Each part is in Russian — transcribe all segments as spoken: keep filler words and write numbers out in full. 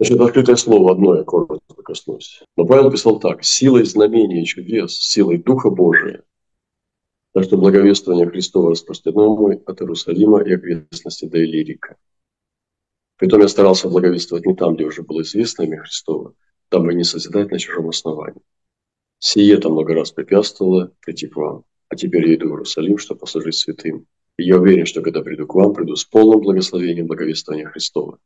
Значит, открытое слово одно я коротко коснусь. Но Павел писал так: силой знамений и чудес, силой Духа Божия. Так что благовествование Христова распространено мой от Иерусалима и окрестности до Иллирика. Притом я старался благовествовать не там, где уже было известно имя Христово, дабы не созидать на чужом основании. Сие там много раз препятствовало прийти к вам. А теперь я иду в Иерусалим, чтобы послужить святым. И я уверен, что когда приду к вам, приду с полным благословением благовествования Христова.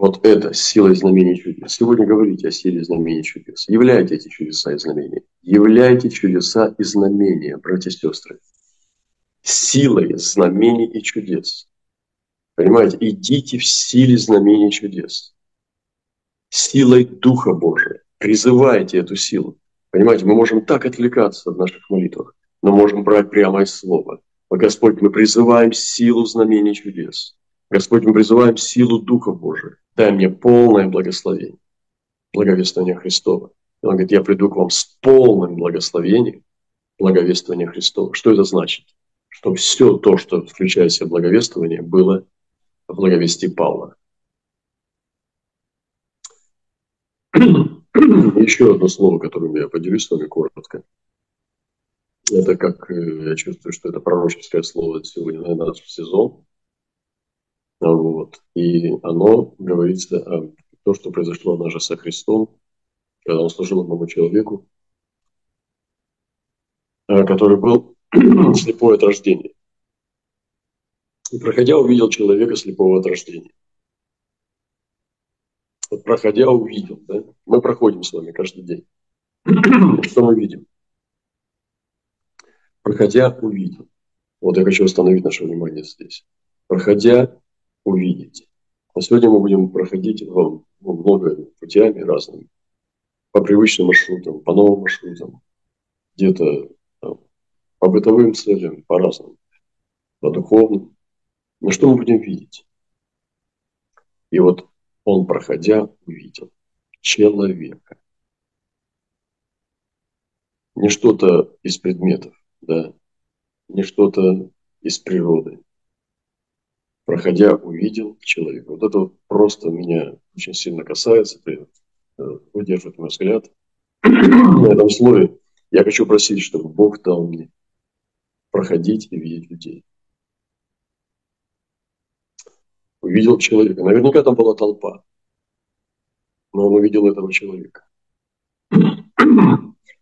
Вот это сила и знамения чудес. Сегодня говорите о силе и знамении чудес. Являйте эти чудеса и знамения. Являйте чудеса и знамения, братья и сестры. Силой знамений и чудес. Понимаете? Идите в силе знамений и чудес. Силой Духа Божия. Призывайте эту силу. Понимаете, мы можем так отвлекаться в наших молитвах, но можем брать прямо из слова. Господь, мы призываем силу знамений и чудес. Господь, мы призываем силу Духа Божия. Дай мне полное благословение, благовествование Христова. И он говорит, я приду к вам с полным благословением, благовествование Христова. Что это значит? Что все то, что включает в себя благовествование, было в благовестии Павла. Еще одно слово, которым я поделюсь с вами коротко. Это как, я чувствую, что это пророческое слово сегодня на наш сезон. Вот. И оно говорится о том, что произошло наше со Христом, когда он служил одному человеку, который был слепой от рождения. И проходя, увидел человека слепого от рождения. Вот проходя, увидел. Да? Мы проходим с вами каждый день. Что мы видим? Проходя, увидел. Вот я хочу остановить наше внимание здесь. Проходя, увидеть. А сегодня мы будем проходить вам ну, много путями разными. По привычным маршрутам, по новым маршрутам. Где-то там, по бытовым целям, по разному. По духовным. Но что мы будем видеть? И вот он, проходя, увидел человека. Не что-то из предметов, да, не что-то из природы. Проходя, увидел человека. Вот это вот просто меня очень сильно касается, удерживает мой взгляд. На этом слове я хочу просить, чтобы Бог дал мне проходить и видеть людей. Увидел человека. Наверняка там была толпа. Но он увидел этого человека.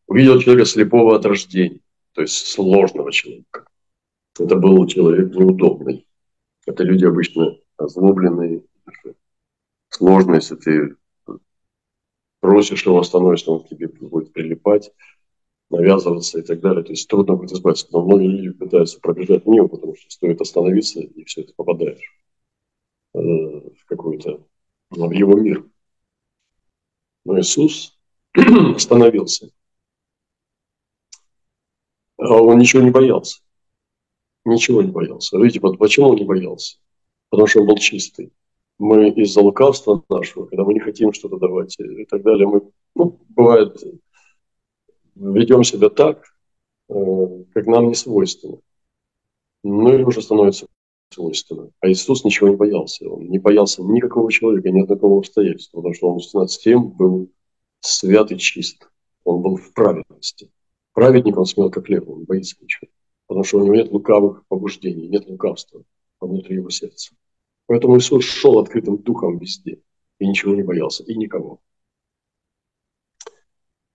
Увидел человека слепого от рождения. То есть сложного человека. Это был человек неудобный. Это люди обычно озлобленные. Сложно, если ты просишь его, становишься, он к тебе будет прилипать, навязываться и так далее. То есть трудно будет избавиться. Но многие люди пытаются пробежать мимо, потому что стоит остановиться, и все это попадаешь в какой-то, в его мир. Но Иисус остановился. А он ничего не боялся. Ничего не боялся. Видите, почему он не боялся? Потому что он был чистый. Мы из-за лукавства нашего, когда мы не хотим что-то давать и так далее, мы, ну, бывает, ведем себя так, как нам не свойственно. Ну или уже становится свойственно. А Иисус ничего не боялся. Он не боялся никакого человека, ни одного обстоятельства, потому что он с тем был свят и чист. Он был в праведности. Праведник, он смел как лев, он боится ничего. Потому что у него нет лукавых побуждений, нет лукавства внутри его сердца. Поэтому Иисус шел открытым духом везде и ничего не боялся, и никого.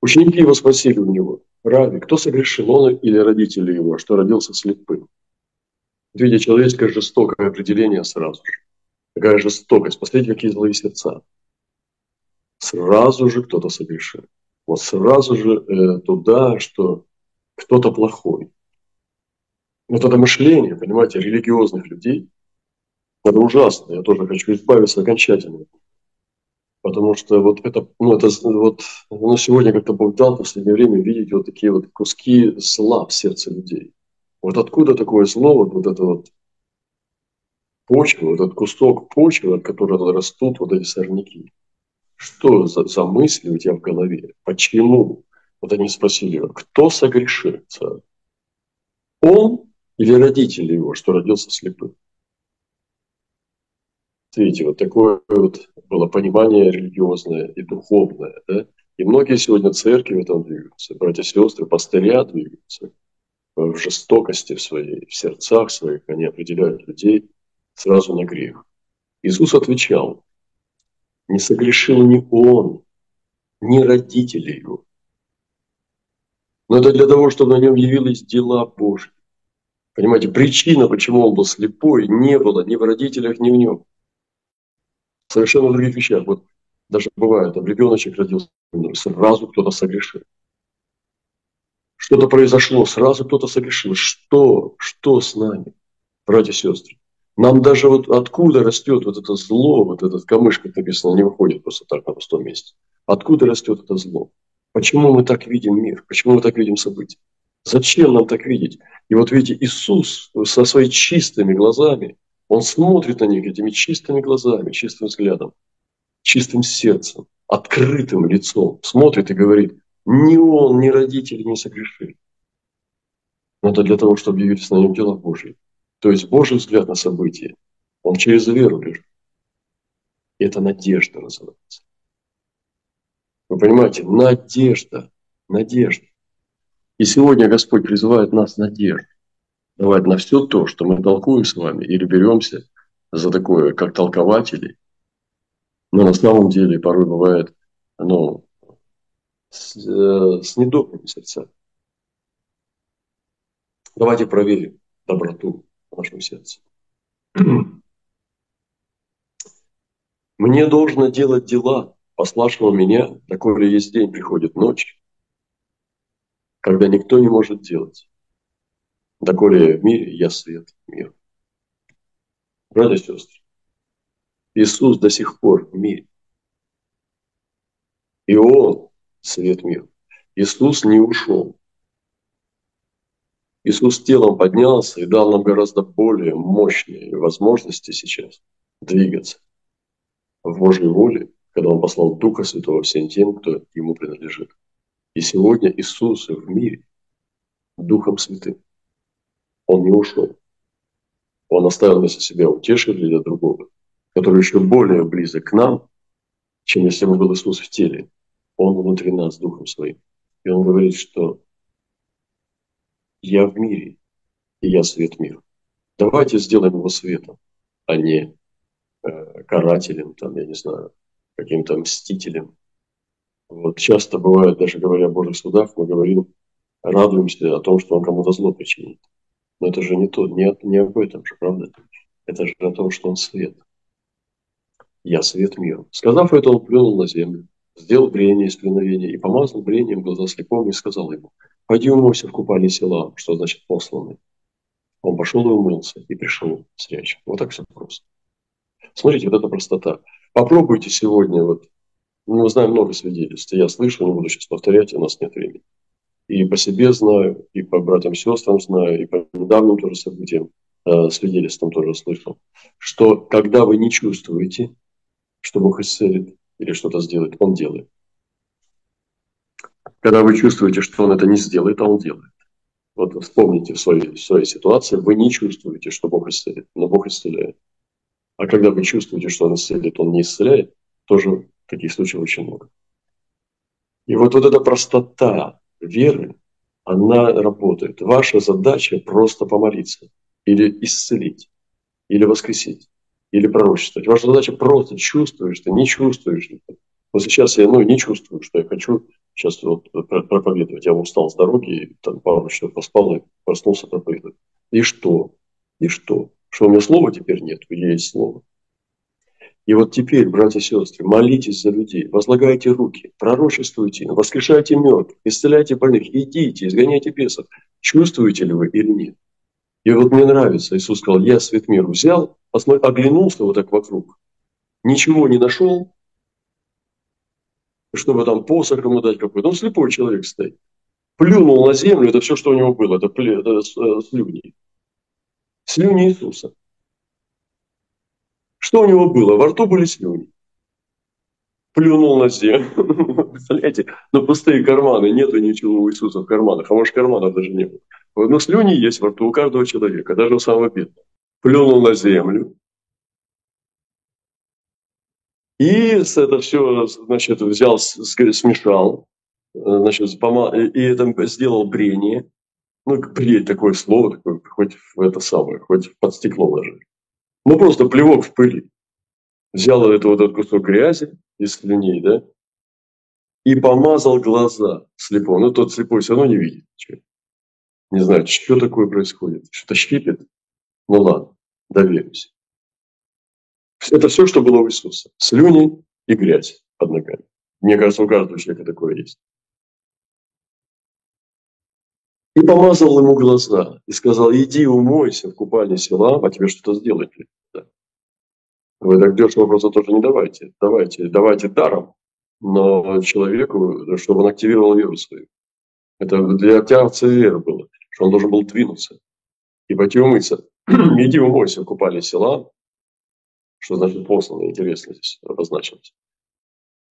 Ученики его спросили у него: «Рави, кто согрешил, он или родители его, что родился слепым?» Видите, человеческое жестокое определение сразу же. Какая жестокость. Посмотрите, какие злые сердца. Сразу же кто-то согрешил. Вот сразу же э, туда, что кто-то плохой. Вот это мышление, понимаете, религиозных людей, это ужасно. Я тоже хочу избавиться окончательно. Потому что вот это, ну, это вот, ну, сегодня как-то Бог дал в последнее время видеть вот такие вот куски зла в сердце людей. Вот откуда такое зло, вот, вот это вот почва, вот этот кусок почвы, от которого растут вот эти сорняки. Что за, за мысли у тебя в голове? Почему? Вот они спросили его, кто согрешил? Он или родители его, что родился слепым? Видите, вот такое вот было понимание религиозное и духовное, да? И многие сегодня церкви в этом двигаются, братья и сестры, пастыря двигаются в жестокости своей, в сердцах своих, они определяют людей сразу на грех. Иисус отвечал: не согрешил ни он, ни родители его, но это для того, чтобы на нем явились дела Божьи. Понимаете, причина, почему он был слепой, не было ни в родителях, ни в нем. Совершенно в других вещах. Вот даже бывает, там ребеночек родился, сразу кто-то согрешил. Что-то произошло, сразу кто-то согрешил. Что? Что с нами, братья и сестры? Нам даже вот откуда растет вот это зло, вот этот камыш, как написано, не выходит просто так на пустом месте. Откуда растет это зло? Почему мы так видим мир? Почему мы так видим события? Зачем нам так видеть? И вот видите, Иисус со своими чистыми глазами, Он смотрит на них этими чистыми глазами, чистым взглядом, чистым сердцем, открытым лицом. Смотрит и говорит: ни он, ни родители не согрешили. Но это для того, чтобы явились на нем дела Божьи. То есть Божий взгляд на события, он через веру лежит. Это надежда называется. Вы понимаете, надежда, надежда. И сегодня Господь призывает нас надежду давать на все то, что мы толкуем с вами или беремся за такое, как толкователи. Но на самом деле порой бывает, ну, с, э, с недобрыми сердцами. Давайте проверим доброту в нашем сердце. Мне должно делать дела, пославшего меня, такой ли есть день, приходит ночь, когда никто не может делать. Доколе я в мире, я свет мира. Братья и сестры, Иисус до сих пор в мире. И Он свет мира. Иисус не ушел. Иисус телом поднялся и дал нам гораздо более мощные возможности сейчас двигаться в Божьей воле, когда Он послал Духа Святого всем тем, кто Ему принадлежит. И сегодня Иисус в мире Духом Святым. Он не ушел. Он оставил вместо себя утешителя для другого, который еще более близок к нам, чем если бы был Иисус в теле. Он внутри нас Духом Своим. И Он говорит, что я в мире, и я свет мира. Давайте сделаем его светом, а не э, карателем, там, я не знаю, каким-то мстителем. Вот часто бывает, даже говоря о Божьих судах, мы говорим, радуемся о том, что он кому-то зло причинит. Но это же не то, не, не об этом же, правда? Это же о том, что он свет. Я свет мира. Сказав это, он плюнул на землю, сделал брение из плюновения и помазал брением глаза слепому и сказал ему: пойди умойся в купальне села, что значит посланный. Он пошел и умылся, и пришел зрячим. Вот так все просто. Смотрите, вот эта простота. Попробуйте сегодня, вот, мы знаем много свидетельств, я слышу, не буду сейчас повторять, у нас нет времени. И по себе знаю, и по братьям и сестрам знаю, и по недавним тоже событиям, э, свидетельствам тоже слышал, что когда вы не чувствуете, что Бог исцелит или что-то сделает, Он делает. Когда вы чувствуете, что Он это не сделает, а Он делает. Вот вспомните в своей, в своей ситуации, вы не чувствуете, что Бог исцелит, но Бог исцеляет. А когда вы чувствуете, что Он исцелит, Он не исцеляет, тоже таких случаев очень много. И вот, вот эта простота веры, она работает. Ваша задача просто помолиться, или исцелить, или воскресить, или пророчествовать. Ваша задача просто чувствуешь ты, не чувствуешь ли ты. Вот сейчас я ну, не чувствую, что я хочу сейчас вот проповедовать. Я устал с дороги, там пару часов поспал и проснулся проповедовать. И что? И что? Что у меня слова теперь нет, у меня есть слово. И вот теперь, братья и сестры, молитесь за людей, возлагайте руки, пророчествуйте, воскрешайте мертвых, исцеляйте больных, идите, изгоняйте бесов. Чувствуете ли вы или нет? И вот мне нравится, Иисус сказал: я свет мира. Взял, оглянулся вот так вокруг, ничего не нашел, чтобы там посох ему дать какой-то. Он слепой человек стоит. Плюнул на землю, это все, что у него было, это, пле, это слюни. Слюни Иисуса. Что у него было? Во рту были слюни. Плюнул на землю. Представляете, но пустые карманы, нету ничего у Иисуса в карманах, а может карманов даже не было. Но слюни есть во рту у каждого человека, даже у самого бедного. Плюнул на землю И это все, значит, взял, смешал, значит, помал, и это сделал брение. Ну, приедет такое слово, такое, хоть в это самое, хоть под стекло ложи. Ну, просто плевок в пыли. Взял вот этот кусок грязи из слюней, да, и помазал глаза слепого. Ну, тот слепой все равно не видит ничего. Не знаю, что такое происходит. Что-то щипет. Ну, ладно, доверюсь. Это все, что было у Иисуса. Слюни и грязь под ногами. Мне кажется, у каждого человека такое есть. И помазал ему глаза. И сказал, иди умойся в купальне Силам, а тебе что-то сделать. Вы так дешево просто тоже не давайте. Давайте, давайте даром. Но человеку, чтобы он активировал веру свою. Это для активации веры было. Что он должен был двинуться. И пойти умыться. Иди умойся в купальне Силам. Что значит посланный, интересно здесь обозначилось.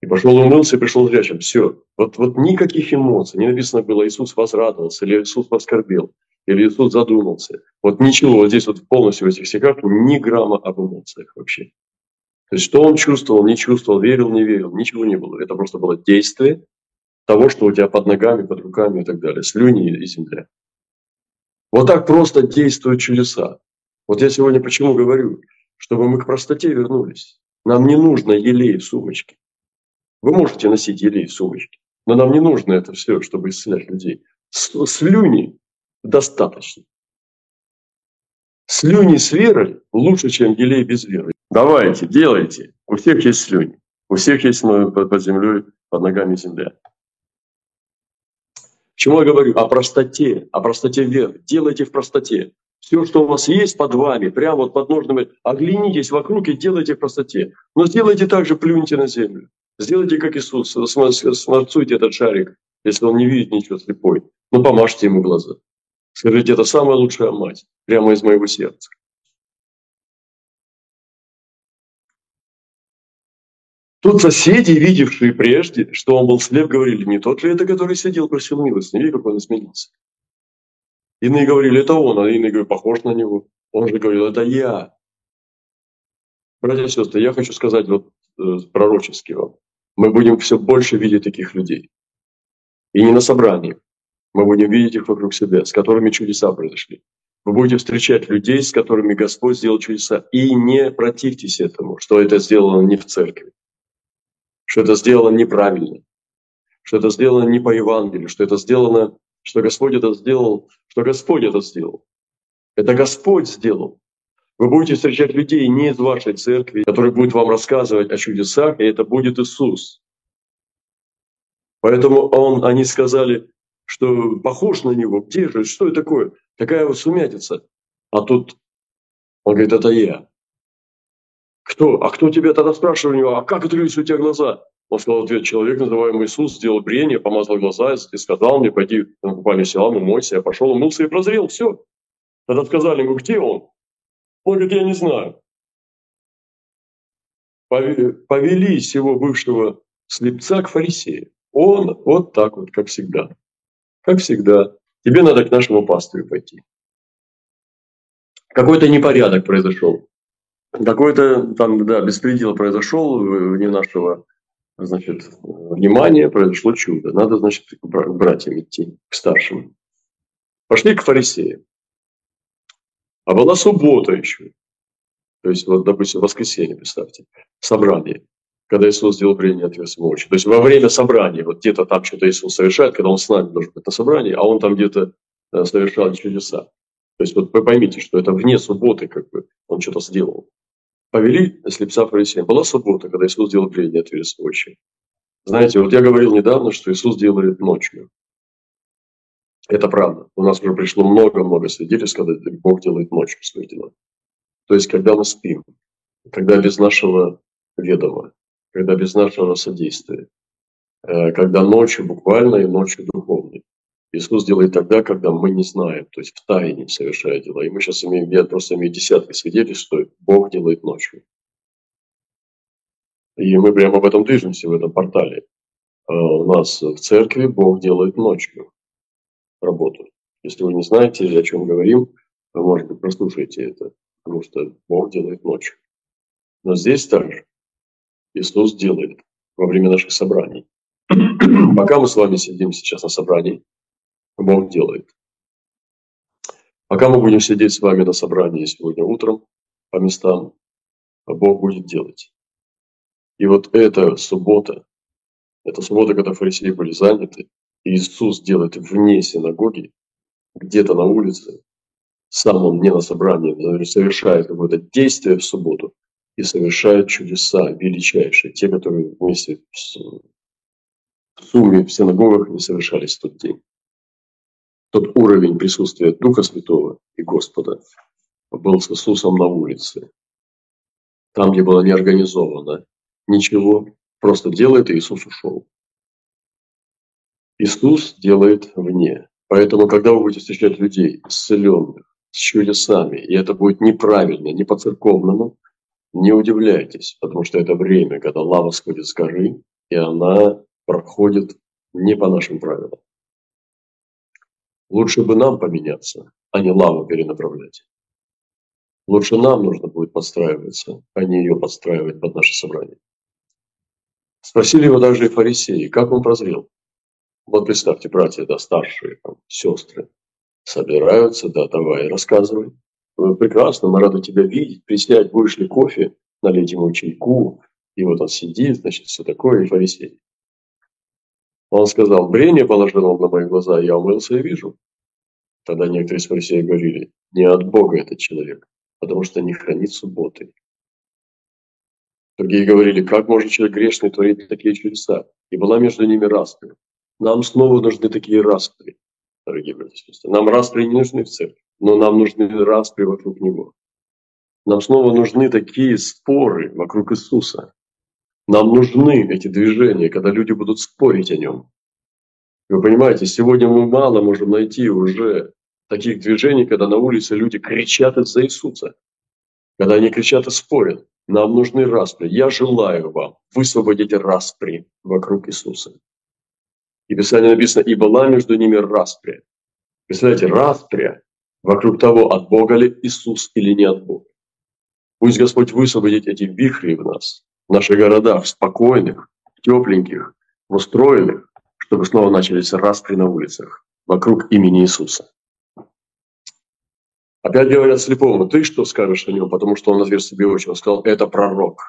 И пошел умылся, и пришел зрячим. Все. Вот, вот никаких эмоций. Не написано было, Иисус возрадовался, или Иисус поскорбел, или Иисус задумался. Вот ничего. Вот здесь вот полностью в этих стихах ни грамма об эмоциях вообще. То есть что он чувствовал, не чувствовал, верил, не верил. Ничего не было. Это просто было действие того, что у тебя под ногами, под руками и так далее. Слюни и земля. Вот так просто действуют чудеса. Вот я сегодня почему говорю, чтобы мы к простоте вернулись. Нам не нужно елей в сумочке. Вы можете носить елей в сумочке, но нам не нужно это все, чтобы исцелять людей. Слюни достаточно. Слюни с верой лучше, чем елей без веры. Давайте, делайте. У всех есть слюни. У всех есть под землей, под ногами земля. Чему я говорю? О простоте, о простоте веры. Делайте в простоте. Все, что у вас есть под вами, прямо вот под ножными, оглянитесь вокруг и делайте в простоте. Но сделайте так же, плюньте на землю. Сделайте, как Иисус, сморцуйте этот шарик, если он не видит ничего слепой. Но помажьте ему глаза. Скажите, это самая лучшая мать, прямо из моего сердца. Тут соседи, видевшие прежде, что он был слеп, говорили, не тот ли это, который сидел, просил милости, не видите, как он изменился. Иные говорили, это он, а иные говорили, похож на него. Он же говорил, это я. Братья и сестры, я хочу сказать вот э, пророчески вам. Мы будем все больше видеть таких людей. И не на собраниях. Мы будем видеть их вокруг себя, с которыми чудеса произошли. Вы будете встречать людей, с которыми Господь сделал чудеса. И не противьтесь этому, что это сделано не в церкви. Что это сделано неправильно. Что это сделано не по Евангелию. Что это сделано... Что Господь это сделал, что Господь это сделал. Это Господь сделал. Вы будете встречать людей не из вашей церкви, которые будут вам рассказывать о чудесах, и это будет Иисус. Поэтому он, они сказали, что похож на него, где же, что это такое? Такая вот сумятица. А тут он говорит, это я. Кто? А кто тебя тогда спрашивал у него? А как открылись у тебя глаза? Он сказал ответ, человек, называемый Иисус, сделал брение, помазал глаза и сказал мне, пойди на купальне Силам, умойся. Я пошел, умылся и прозрел, все. Тогда сказали ему, где он? Он говорит, я не знаю. Повели сего бывшего слепца к фарисею. Он вот так вот, как всегда. Как всегда. Тебе надо к нашему пастырю пойти. Какой-то непорядок произошел. Какой-то там, да, беспредел произошел вне нашего... Значит, внимание, произошло чудо. Надо, значит, к братьям идти, к старшим. Пошли к фарисеям. А была суббота еще. То есть, вот, допустим, воскресенье, представьте, собрание. Когда Иисус сделал брение, отверз ему очи. То есть, во время собрания, вот где-то там что-то Иисус совершает, когда он с нами должен быть на собрании, а он там где-то совершал чудеса. То есть, вот вы поймите, что это вне субботы, как бы, он что-то сделал. Повели слепца фарисеям. Была суббота, когда Иисус делал брение, отверз очи. Знаете, вот я говорил недавно, что Иисус делает ночью. Это правда. У нас уже пришло много-много свидетельств, когда Бог делает ночью свои дела. То есть, когда мы спим, когда без нашего ведома, когда без нашего содействия, когда ночью буквально и ночью духовной. Иисус делает тогда, когда мы не знаем, то есть в тайне совершая дела. И мы сейчас имеем, я просто имею десятки свидетельств, что Бог делает ночью. И мы прямо об этом движемся, в этом портале. У нас в церкви Бог делает ночью работу. Если вы не знаете, о чем говорим, вы, может быть, прослушайте это, потому что Бог делает ночью. Но здесь также Иисус делает во время наших собраний. Пока мы с вами сидим сейчас на собрании, Бог делает. Пока мы будем сидеть с вами на собрании сегодня утром по местам, Бог будет делать. И вот эта суббота, эта суббота, когда фарисеи были заняты, и Иисус делает вне синагоги, где-то на улице, сам он не на собрании, но совершает какое-то действие в субботу и совершает чудеса величайшие, те, которые вместе в сумме в синагогах не совершались в тот день. Тот уровень присутствия Духа Святого и Господа был с Иисусом на улице, там, где было не организовано ничего, просто делает, и Иисус ушел. Иисус делает вне. Поэтому, когда вы будете встречать людей исцеленных, с чудесами, и это будет неправильно, не по-церковному, не удивляйтесь, потому что это время, когда лава сходит с горы, и она проходит не по нашим правилам. Лучше бы нам поменяться, а не лаву перенаправлять. Лучше нам нужно будет подстраиваться, а не ее подстраивать под наше собрание. Спросили его даже и фарисеи, как он прозрел. Вот представьте, братья, да, старшие, там, сестры собираются, да, давай, рассказывай. Прекрасно, мы рады тебя видеть, присядь, будешь ли кофе, налить ему чайку, и вот он сидит, значит, все такое, и фарисей. Он сказал, брение положено на мои глаза, я умылся и вижу. Тогда некоторые из фарисеев говорили, не от Бога этот человек, потому что не хранит субботы. Другие говорили, как может человек грешный творить такие чудеса? И была между ними распри. Нам снова нужны такие распри, дорогие братья и сестры. Нам распри не нужны в церкви, но нам нужны распри вокруг Него. Нам снова нужны такие споры вокруг Иисуса. Нам нужны эти движения, когда люди будут спорить о Нем. Вы понимаете, сегодня мы мало можем найти уже таких движений, когда на улице люди кричат из-за Иисуса. Когда они кричат и спорят, нам нужны распри. Я желаю вам высвободить распри вокруг Иисуса. И Писание написано, и была между ними распря. Представляете, распря вокруг того, от Бога ли Иисус или не от Бога. Пусть Господь высвободит эти вихри в нас, в наших городах, спокойных, тепленьких, устроенных, чтобы снова начались распри на улицах вокруг имени Иисуса. Опять говорят слепому, ты что скажешь о нем, потому что он отверз себе очи, он сказал, это пророк.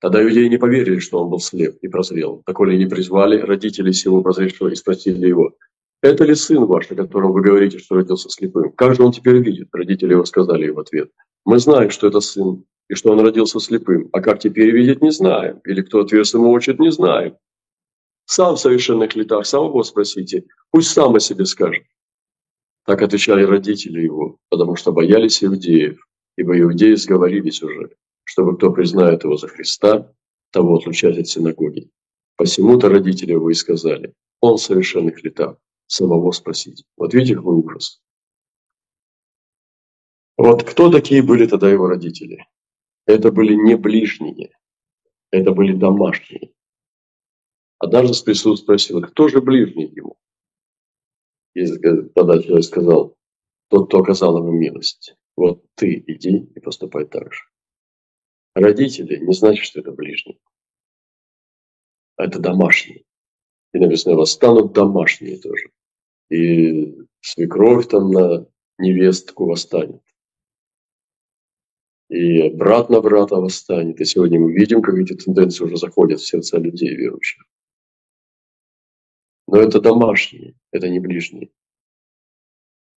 Тогда иудеи не поверили, что он был слеп и прозрел. Доколе не призвали родителей сего прозревшего и спросили его, это ли сын ваш, о котором вы говорите, что родился слепым? Как же он теперь видит? Родители его сказали им в ответ. Мы знаем, что это сын и что он родился слепым, а как теперь видеть, не знаем. Или кто отверз ему очи, не знаем. Сам в совершенных летах, самого спросите, пусть сам о себе скажет. Так отвечали родители его, потому что боялись иудеев, ибо иудеи сговорились уже, чтобы кто признает его за Христа, того отлучать от синагоги. Посему-то родители его и сказали, он в совершенных летах, самого спросить. Вот видите, какой ужас. Вот кто такие были тогда его родители? Это были не ближние, это были домашние. Однажды с Иисус спросил, кто же ближний ему? И тогда человек сказал, тот, кто оказал ему милость. Вот ты иди и поступай так же. Родители не значит, что это ближний. Это домашние. И написано, восстанут домашние тоже. И свекровь там на невестку восстанет. И брат на брата восстанет. И сегодня мы видим, как эти тенденции уже заходят в сердца людей верующих. Но это домашние, это не ближние.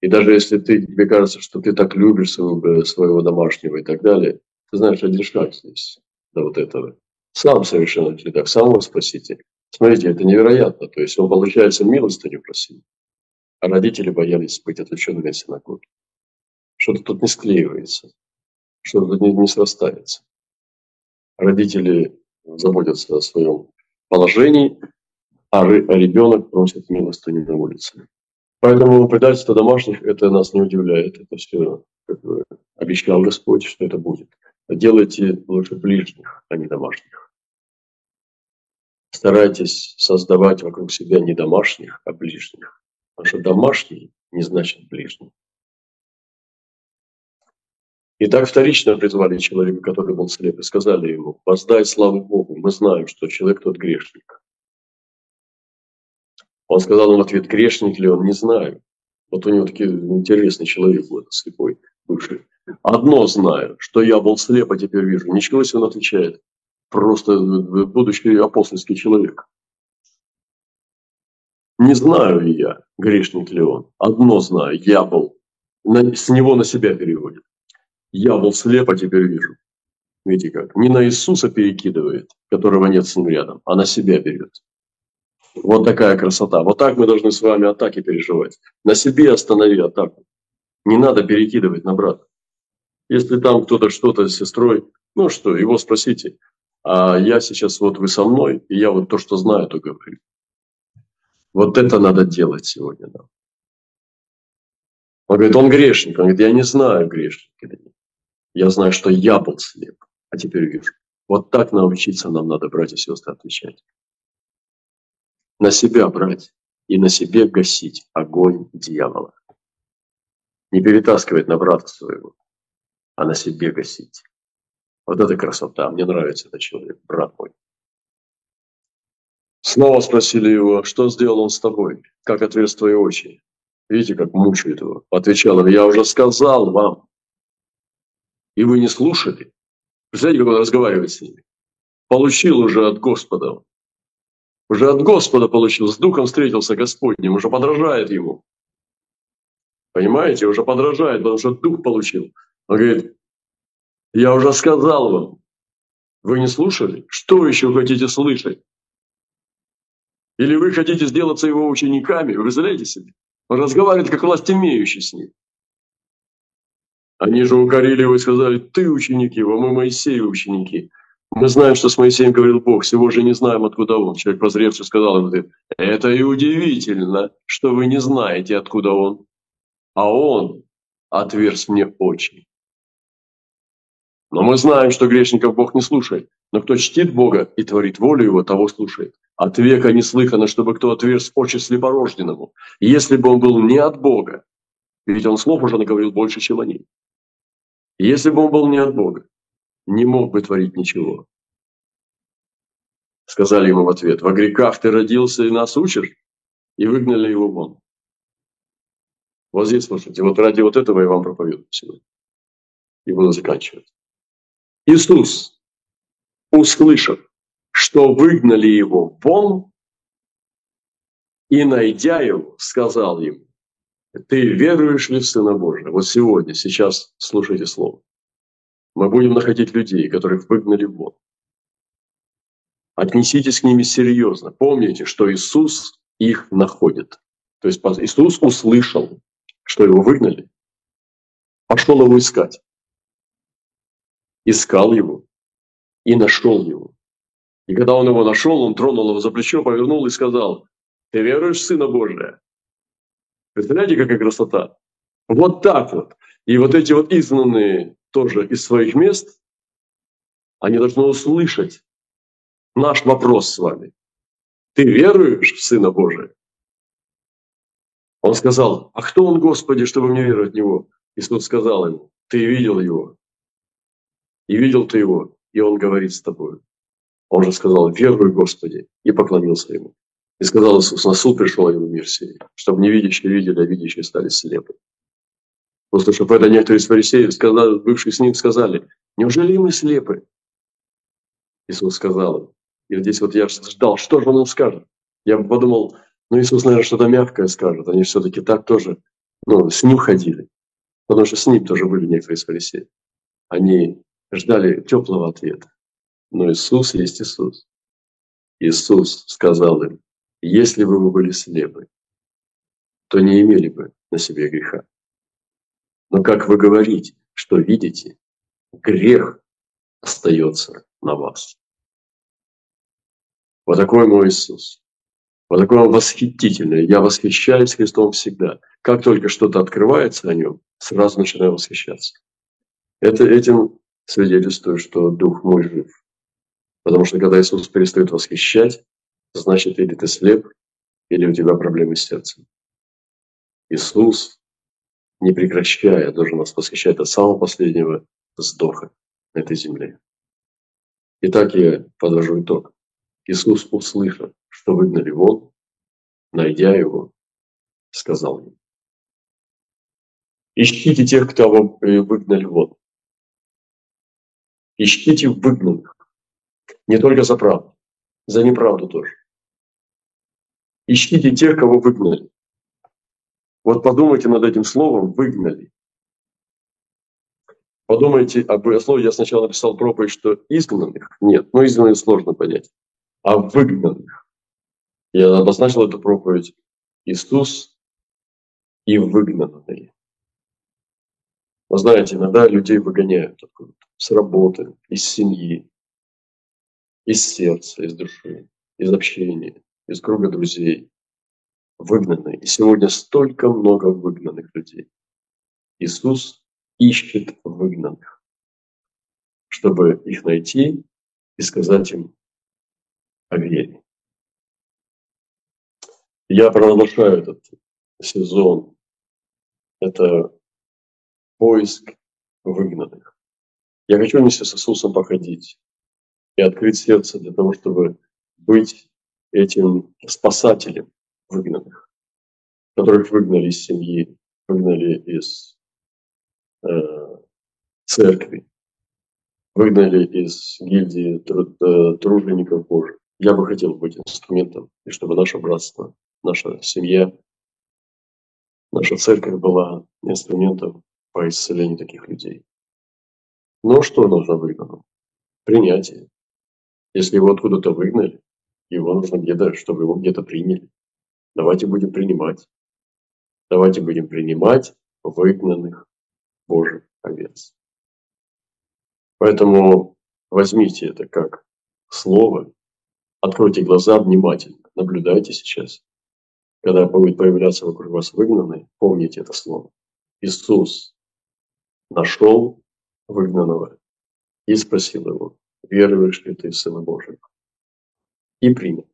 И даже если ты, тебе кажется, что ты так любишь своего, своего домашнего и так далее, ты знаешь, один шаг здесь до вот этого. Сам совершенно так, самого спасите. Смотрите, это невероятно. То есть он, получается, милостыню просил. А родители боялись быть отвлеченными от синагоги. Что-то тут не склеивается, что-то тут не, не срастается. Родители заботятся о своем положении, а, ре, а ребенок просит милостыню на улице. Поэтому предательство домашних, это нас не удивляет. Это все, как бы, обещал Господь, что это будет. Делайте лучше ближних, а не домашних. Старайтесь создавать вокруг себя не домашних, а ближних. Потому что домашний не значит ближний. И так вторично призвали человека, который был слеп, и сказали ему: «Воздай славу Богу, мы знаем, что человек тот грешник». Он сказал им в ответ: «Грешник ли он, не знаю». Вот у него такой интересный человек был, слепой, бывший. «Одно знаю, что я был слеп, а теперь вижу». Ничего себе он отвечает. Просто будущий апостольский человек. «Не знаю я, грешник ли он. Одно знаю, я был». С него на себя переводит. «Я был слеп, а теперь вижу». Видите как? Не на Иисуса перекидывает, которого нет с ним рядом, а на себя берет. Вот такая красота. Вот так мы должны с вами атаки переживать. На себе останови атаку. Не надо перекидывать на брата. Если там кто-то что-то с сестрой, ну что, его спросите: а я сейчас, вот вы со мной, и я вот то, что знаю, то говорю. Вот это надо делать сегодня нам. Он говорит: он грешник. Он говорит: я не знаю, грешник или нет. Я знаю, что я был слеп, а теперь вижу. Вот так научиться нам надо, братья и сестры, отвечать. На себя брать и на себе гасить огонь дьявола. Не перетаскивать на брата своего, а на себе гасить. Вот это красота. Мне нравится этот человек, брат мой. Снова спросили его: что сделал он с тобой? Как отверз твои очи? Видите, как мучает его. Отвечал он: я уже сказал вам, и вы не слушали. Представляете, как он разговаривает с ними. Получил уже от Господа. Уже от Господа получил. С Духом встретился Господним. Уже подражает ему. Понимаете? Уже подражает, потому что Дух получил. Он говорит: я уже сказал вам, вы не слушали? Что еще хотите слышать? Или вы хотите сделаться его учениками? Вы представляете себе? Он разговаривает, как власть имеющий с ним. Они же укорили его и сказали: ты ученик его, мы Моисеевы ученики. Мы знаем, что с Моисеем говорил Бог, всего же не знаем, откуда он. Человек, прозревший, сказал ему: это и удивительно, что вы не знаете, откуда он. А он отверз мне очи. Но мы знаем, что грешников Бог не слушает. Но кто чтит Бога и творит волю Его, того слушает. От века не слыхано, чтобы кто отверз очи слепорожденному. Если бы он был не от Бога, ведь он слов уже наговорил больше, чем они. Если бы он был не от Бога, не мог бы творить ничего. Сказали ему в ответ: во грехах ты родился и нас учишь? И выгнали его вон. Вот здесь, слушайте, вот ради вот этого я вам проповедую сегодня. И буду заканчивать. Иисус, услышав, что выгнали его вон, и, найдя его, сказал ему: ты веруешь ли в Сына Божия? Вот сегодня, сейчас слушайте слово. Мы будем находить людей, которых выгнали вон. Отнеситесь к ним серьезно. Помните, что Иисус их находит. То есть Иисус услышал, что его выгнали, пошел его искать. Искал его и нашел его. И когда он его нашел, он тронул его за плечо, повернул и сказал: ты веруешь в Сына Божия? Представляете, какая красота? Вот так вот. И вот эти вот изгнанные тоже из своих мест, они должны услышать наш вопрос с вами. Ты веруешь в Сына Божия? Он сказал: а кто он, Господи, чтобы мне веровать в Него? Иисус сказал ему: ты видел Его. И видел ты Его, и Он говорит с тобой. Он же сказал: веруй, Господи, и поклонился Ему. И сказал Иисус: на суд пришел Его мир сей, чтобы невидящие видели, а видящие стали слепы. Просто чтобы это некоторые из фарисеев, сказали, бывшие с Ним, сказали: неужели мы слепы? Иисус сказал им. И здесь вот я ждал, что же Он им скажет. Я подумал: ну, Иисус, наверное, что-то мягкое скажет. Они все-таки так тоже, ну, с Ним ходили. Потому что с Ним тоже были некоторые из фарисеев. Они ждали теплого ответа. Но Иисус есть Иисус. Иисус сказал им: если бы вы были слепы, то не имели бы на себе греха. Но как вы говорите, что видите, грех остается на вас. Вот такой мой Иисус. Вот такой он восхитительный. Я восхищаюсь Христом всегда. Как только что-то открывается о Нем, сразу начинаю восхищаться. Это этим свидетельствую, что Дух мой жив. Потому что когда Иисус перестает восхищать, значит, или ты слеп, или у тебя проблемы с сердцем. Иисус, не прекращая, должен нас восхищать до самого последнего вздоха на этой земле. Итак, я подвожу итог. Иисус, услышав, что выгнали вон, найдя его, сказал им: «Ищите тех, кого выгнали вон. Ищите выгнанных. Не только за правду, за неправду тоже. Ищите тех, кого выгнали». Вот подумайте над этим словом «выгнали». Подумайте об слове. Я сначала написал проповедь, что изгнанных нет. Но изгнанных сложно понять. А выгнанных. Я обозначил эту проповедь «Иисус и выгнанные». Вы знаете, иногда людей выгоняют с работы, из семьи, из сердца, из души, из общения, из круга друзей. Выгнанные. И сегодня столько много выгнанных людей. Иисус ищет выгнанных, чтобы их найти и сказать им о вере. Я провозглашаю этот сезон. Это поиск выгнанных. Я хочу вместе с Иисусом походить и открыть сердце для того, чтобы быть этим спасателем выгнанных, которых выгнали из семьи, выгнали из э, церкви, выгнали из гильдии труд, э, тружеников Божьих. Я бы хотел быть инструментом, и чтобы наше братство, наша семья, наша церковь была инструментом по исцелению таких людей. Но что нужно выгнанному? Принятие. Если его откуда-то выгнали, его нужно где-то, чтобы его где-то приняли. Давайте будем принимать. Давайте будем принимать выгнанных Божьих овец. Поэтому возьмите это как слово, откройте глаза внимательно, наблюдайте сейчас. Когда будет появляться вокруг вас выгнанный, помните это слово. Иисус нашел выгнанного и спросил его: «Веруешь ли ты в Сына Божьего?» И принял.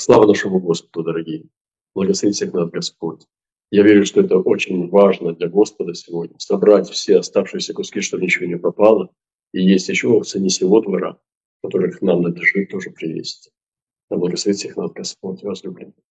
Слава нашему Господу, дорогие! Благословит всех нас Господь! Я верю, что это очень важно для Господа сегодня. Собрать все оставшиеся куски, чтобы ничего не пропало. И есть еще овцы не сего двора, которых нам надлежит тоже привести. Да благословит всех нас Господь, возлюбленный!